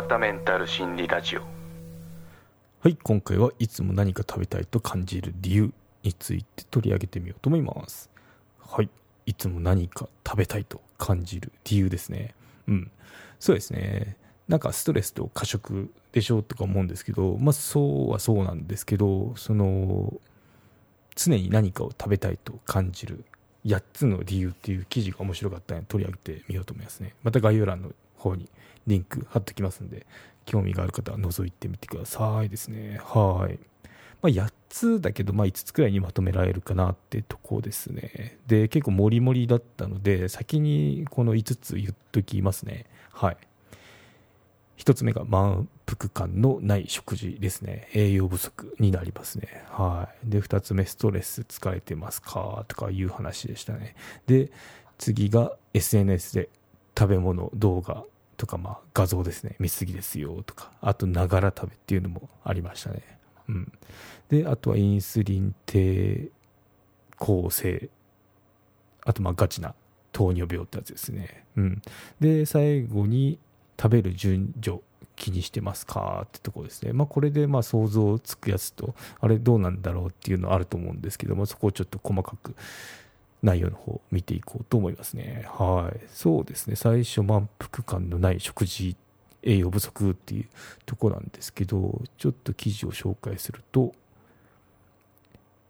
わたメンタル心理ラジオ。はい、今回はいつも何か食べたいと感じる理由について取り上げてみようと思います。はい、いつも何か食べたいと感じる理由ですね。そうですね。なんかストレスと過食でしょうとか思うんですけど、まあそうはそうなんですけど、その常に何かを食べたいと感じる8つの理由っていう記事が面白かったので取り上げてみようと思いますね。また概要欄の方にリンク貼ってきますので、興味がある方は覗いてみてくださいですね。はい、まあ、8つだけど、まあ、5つくらいにまとめられるかなってとこですね。で結構モリモリだったので先にこの5つ言っときますね。はい、1つ目が満腹感のない食事ですね。栄養不足になりますね。はい、で2つ目ストレス疲れてますかとかいう話でしたね。で次が SNS で食べ物動画とか、まあ画像ですね、見過ぎですよとか、あとながら食べっていうのもありましたね。であとはインスリン低抗性、あとまあガチな糖尿病ってやつですね。で最後に食べる順序気にしてますかってとこですね。まあ、これでまあ想像つくやつとあれどうなんだろうっていうのあると思うんですけども、そこをちょっと細かく内容の方見ていこうと思いますね。はい、そうですね。最初満腹感のない食事、栄養不足っていうとこなんですけど、ちょっと記事を紹介すると、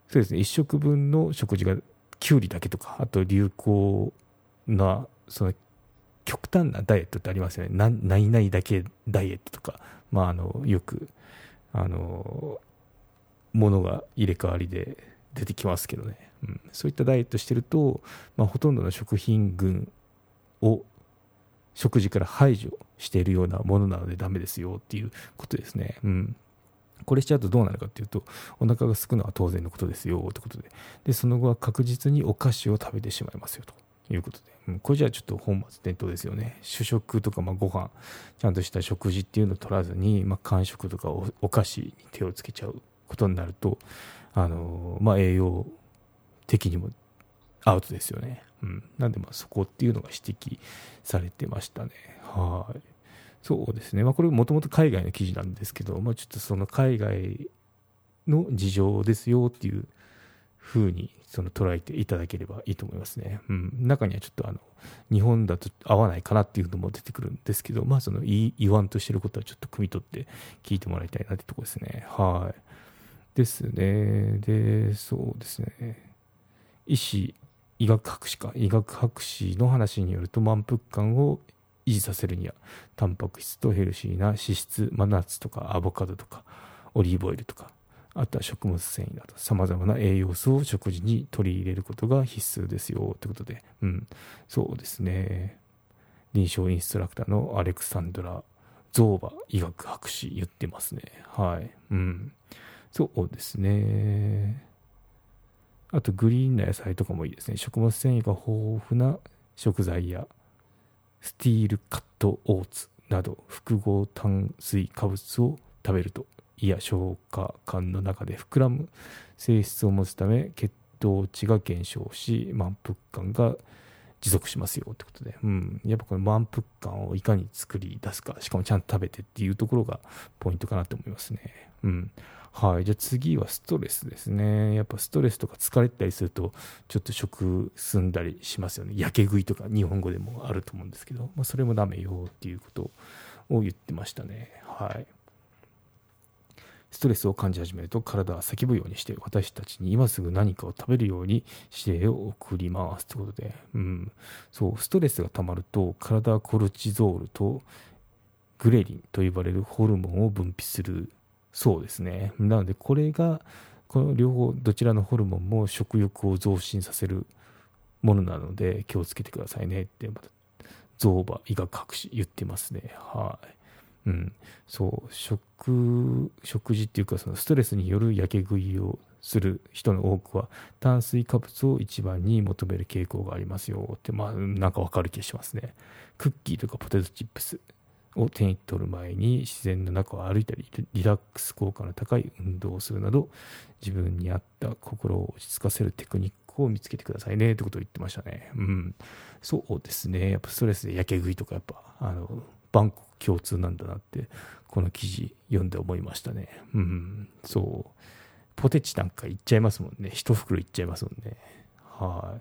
そうですね。1食分の食事がきゅうりだけとか、あと流行なその極端なダイエットってありますよね。ないないだけダイエットとか、まあ、よくものが入れ替わりで出てきますけどね。そういったダイエットしてると、まあ、ほとんどの食品群を食事から排除しているようなものなのでダメですよっていうことですね。これしちゃうとどうなるかっていうと、お腹が空くのは当然のことですよってことで、でその後は確実にお菓子を食べてしまいますよということで、これじゃあちょっと本末転倒ですよね。主食とか、まあご飯ちゃんとした食事っていうのを取らずに、まあ、間食とか お菓子に手をつけちゃうことになると、まあ、栄養的にもアウトですよね。なんでまあそこっていうのが指摘されてましたね。はい、そうですね。まあ、これもともと海外の記事なんですけど、まあ、ちょっとその海外の事情ですよっていう風にその捉えていただければいいと思いますね。中にはちょっと日本だと合わないかなっていうのも出てくるんですけど、まあその言わんとしてることはちょっと汲み取って聞いてもらいたいなってとこですね。はいですね。でそうですね。医学博士の話によると、満腹感を維持させるにはタンパク質とヘルシーな脂質、ナッツとかアボカドとかオリーブオイルとか、あとは食物繊維などさまざまな栄養素を食事に取り入れることが必須ですよということで、そうですね。臨床インストラクターのアレクサンドラ・ゾーバ医学博士言ってますね。はい、そうですね。あとグリーンな野菜とかもいいですね。食物繊維が豊富な食材やスティールカットオーツなど複合炭水化物を食べると胃や消化管の中で膨らむ性質を持つため、血糖値が減少し満腹感が持続しますよってことで、やっぱこの満腹感をいかに作り出すか、しかもちゃんと食べてっていうところがポイントかなと思いますね。はい、じゃあ次はストレスですね。やっぱストレスとか疲れたりするとちょっと食進んだりしますよね。やけ食いとか日本語でもあると思うんですけど、まあ、それもダメよっていうことを言ってましたね。はい、ストレスを感じ始めると体は叫ぶようにして、私たちに今すぐ何かを食べるように指令を送りますということで、そうストレスがたまると体はコルチゾールとグレリンと呼ばれるホルモンを分泌するそうですね。なのでこの両方どちらのホルモンも食欲を増進させるものなので気をつけてくださいねってまたゾーバ医学博士言ってますね。はい、そう食事っていうかそのストレスによるやけ食いをする人の多くは炭水化物を一番に求める傾向がありますよって、まあなんかわかる気がしますね。クッキーとかポテトチップスを手に取る前に自然の中を歩いたりリラックス効果の高い運動をするなど、自分に合った心を落ち着かせるテクニックを見つけてくださいねってことを言ってましたね。そうですね。やっぱストレスでやけ食いとか、やっぱ万国共通なんだなってこの記事読んで思いましたね。うん、そうポテチなんかいっちゃいますもんね。一袋いっちゃいますもんね。は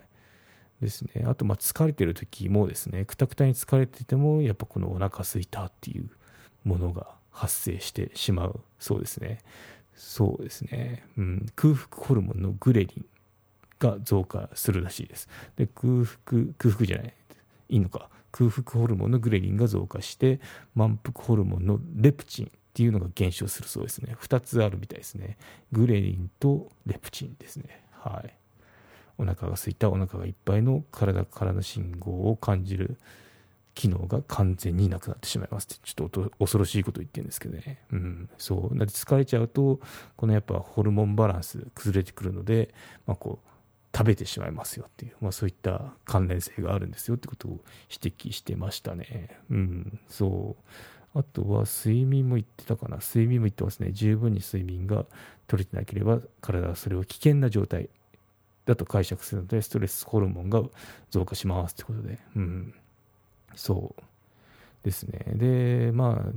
いですね。あとまあ疲れてる時もですね、くたくたに疲れててもやっぱこのお腹空いたっていうものが発生してしまうそうですね。そうですね。うん、空腹ホルモンのグレリンが増加するらしいです。で空腹じゃない。いいのか。空腹ホルモンのグレリンが増加して満腹ホルモンのレプチンっていうのが減少するそうですね。2つあるみたいですね。グレリンとレプチンですね。はい。お腹が空いた、お腹がいっぱいの体からの信号を感じる機能が完全になくなってしまいますって、ちょっと恐ろしいこと言ってるんですけどね。うん、そう。だって疲れちゃうとこのやっぱホルモンバランス崩れてくるので、まあこう食べてしまいますよっていう、まあ、そういった関連性があるんですよってことを指摘してましたね。うん、そう。あとは睡眠も言ってたかな。睡眠も言ってますね。十分に睡眠が取れてなければ体はそれを危険な状態だと解釈するのでストレスホルモンが増加しますってことで、うん、そうですね。で、まあ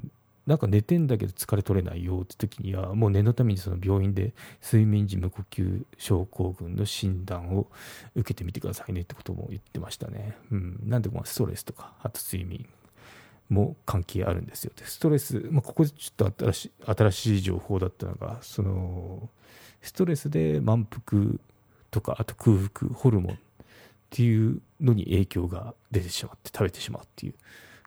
なんか寝てんだけど疲れ取れないよって時にはもう念のためにその病院で睡眠時無呼吸症候群の診断を受けてみてくださいねってことも言ってましたね。うん、なんでまあストレスとかあと睡眠も関係あるんですよって。ストレス、まあ、ここでちょっと新しい情報だったのがそのストレスで満腹とかあと空腹ホルモンっていうのに影響が出てしまって食べてしまうっていう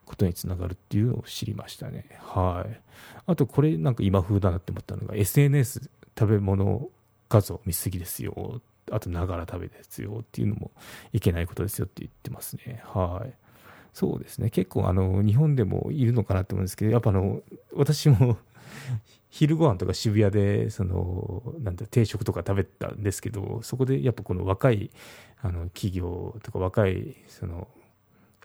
ことにつながるっていうのを知りましたね。はい。あとこれなんか今風だなって思ったのが SNS 食べ物画像見すぎですよ、あとながら食べですよっていうのもいけないことですよって言ってますね。はい。そうですね。結構日本でもいるのかなと思うんですけど、やっぱ私も昼ご飯とか渋谷でそのなんて定食とか食べたんですけど、そこでやっぱこの若い企業とか若いその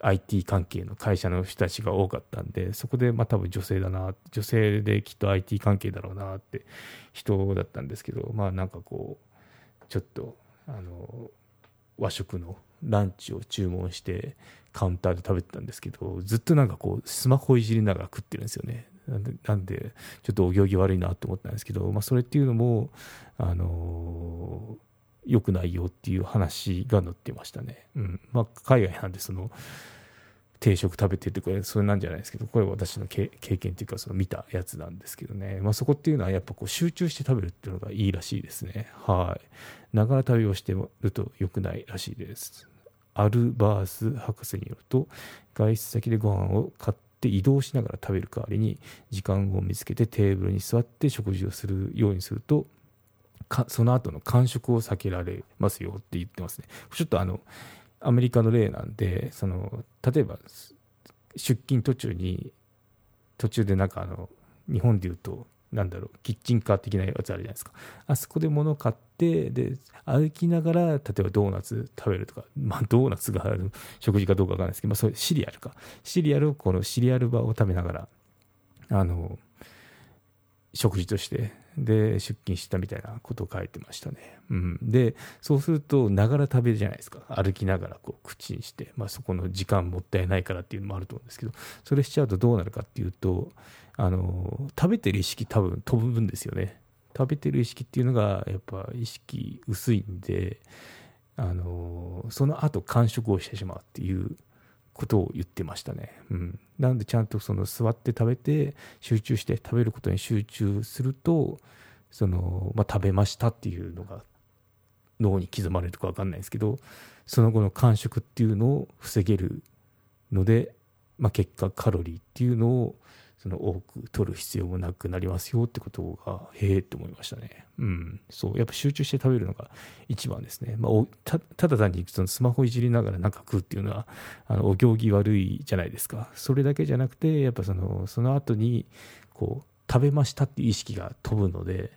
IT 関係の会社の人たちが多かったんで、そこでまあ多分女性だな、女性できっと IT 関係だろうなって人だったんですけど、まあなんかこうちょっと和食のランチを注文してカウンターで食べてたんですけど、ずっとなんかこうスマホいじりながら食ってるんですよね。なんでちょっとお行儀悪いなと思ったんですけど、まあ、それっていうのも良くないよっていう話が載ってましたね。うん、まあ海外なんでその定食食べてるとかそれなんじゃないですけど、これは私の経験というかその見たやつなんですけどね。まあそこっていうのはやっぱこう集中して食べるっていうのがいいらしいですね。はい。ながら食べをしてると良くないらしいです。アルバース博士によると、外出先でご飯を買って移動しながら食べる代わりに時間を見つけてテーブルに座って食事をするようにすると、その後の間食を避けられますよって言ってますね。ちょっとアメリカの例なんで、その例えば出勤途中でなんか日本でいうとなんだろうキッチンカー的なやつあるじゃないですか。あそこで物買ってで歩きながら例えばドーナツ食べるとか、まあドーナツが食事かどうかわからないですけど、まあそういうシリアルをこのシリアルバーを食べながら食事としてで出勤したみたいなことを書いてましたね。うん、でそうするとながら食べじゃないですか、歩きながらこう口にして、まあ、そこの時間もったいないからっていうのもあると思うんですけど、それしちゃうとどうなるかっていうと食べてる意識多分飛ぶんですよね。食べてる意識っていうのがやっぱ意識薄いんでその後間食をしてしまうっていうことを言ってましたね。うん、なのでちゃんとその座って食べて集中して食べることに集中するとまあ、食べましたっていうのが脳に刻まれるか分かんないですけど、その後の間食っていうのを防げるので、まあ、結果カロリーっていうのを多く取る必要もなくなりますよってことがへえって思いましたね。うん、そうやっぱ集中して食べるのが一番ですね。まあ、ただ単にそのスマホいじりながらなんか食うっていうのはお行儀悪いじゃないですか。それだけじゃなくてやっぱその後にこう食べましたっていう意識が飛ぶので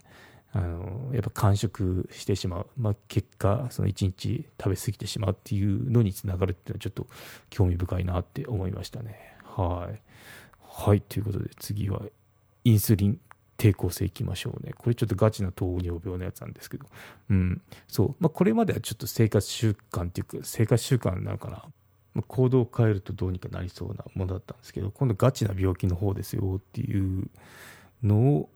やっぱ間食してしまう、まあ、結果その1日食べ過ぎてしまうっていうのにつながるっていうのはちょっと興味深いなって思いましたね。はい、ということで次はインスリン抵抗性いきましょうね。これちょっとガチな糖尿病のやつなんですけど、うんそうまあ、これまではちょっと生活習慣っていうか生活習慣なのかな、行動を変えるとどうにかなりそうなものだったんですけど、今度ガチな病気の方ですよっていうのを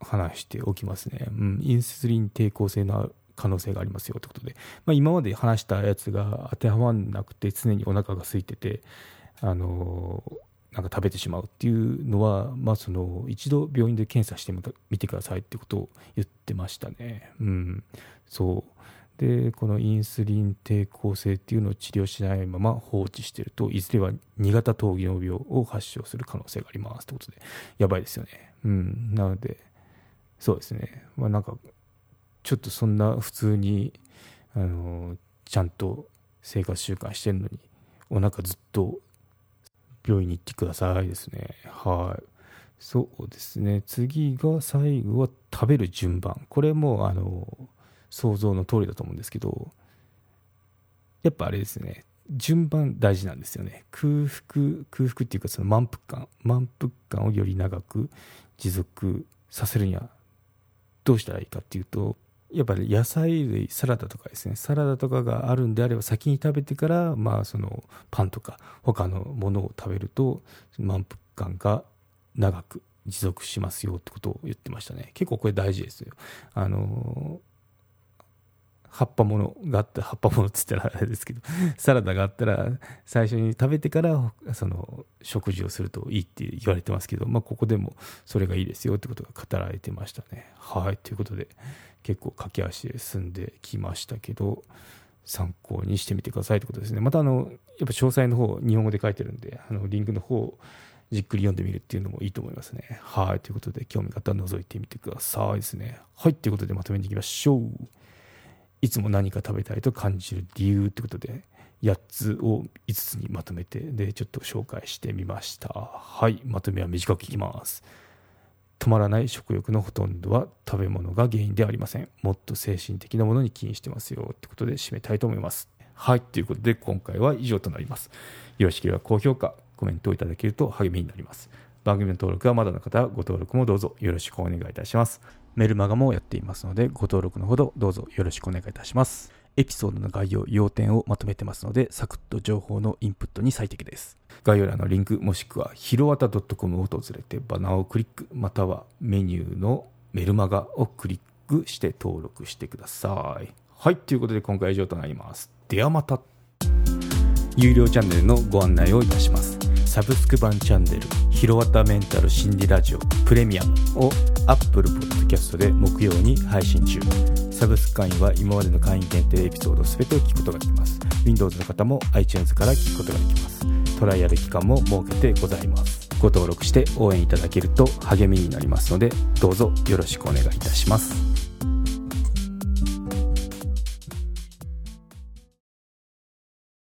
話しておきますね。うん、インスリン抵抗性の可能性がありますよということで、今まで話したやつが当てはまんなくて常にお腹が空いててなんか食べてしまうっていうのは、その一度病院で検査してみてくださいってことを言ってましたね。うん、そうでこのインスリン抵抗性っていうのを治療しないまま放置しているといずれは2型糖尿病を発症する可能性がありますってことで、やばいですよね。うん、なのでそうですね、なんかちょっとそんな普通にちゃんと生活習慣してるのにお腹ずっと病院に行ってくださいですね。はい、そうですね。次が最後は食べる順番。これも想像の通りだと思うんですけど、やっぱあれですね。順番大事なんですよね。空腹っていうかその満腹感をより長く持続させるにはどうしたらいいかっていうと、やっぱり野菜類、サラダとかですね、サラダとかがあるんであれば先に食べてから、そのパンとか他のものを食べると満腹感が長く持続しますよってことを言ってましたね。結構これ大事ですよ。葉っぱものがあったら、葉っぱものって言ったらあれですけど、サラダがあったら最初に食べてからその食事をするといいって言われてますけど、ここでもそれがいいですよってことが語られてましたね。はい、ということで結構駆け足で進んできましたけど、参考にしてみてくださいってことですね。またやっぱ詳細の方日本語で書いてるんで、リンクの方をじっくり読んでみるっていうのもいいと思いますね。はい、ということで興味があったら覗いてみてくださいですね。はい、ということでまとめていきましょう。いつも何か食べたいと感じる理由ということで8つを5つにまとめてでちょっと紹介してみました。はい、まとめは短くいきます。止まらない食欲のほとんどは食べ物が原因ではありません。もっと精神的なものに起因してますよということで締めたいと思います。はい、ということで今回は以上となります。よろしければ高評価コメントをいただけると励みになります。番組の登録はまだの方はご登録もどうぞよろしくお願いいたします。メルマガもやっていますのでご登録のほどどうぞよろしくお願いいたします。エピソードの概要要点をまとめてますのでサクッと情報のインプットに最適です。概要欄のリンクもしくはひろわた .com を訪れてバナーをクリック、またはメニューのメルマガをクリックして登録してください。はい、ということで今回は以上となります。ではまた。有料チャンネルのご案内をいたします。サブスク版チャンネルひろわたメンタル心理ラジオプレミアムを Apple Podcast で木曜に配信中。サブスク会員は今までの会員限定エピソードすべてを聞くことができます。 Windows の方も iTunes から聞くことができます。トライアル期間も設けてございます。ご登録して応援いただけると励みになりますのでどうぞよろしくお願いいたします。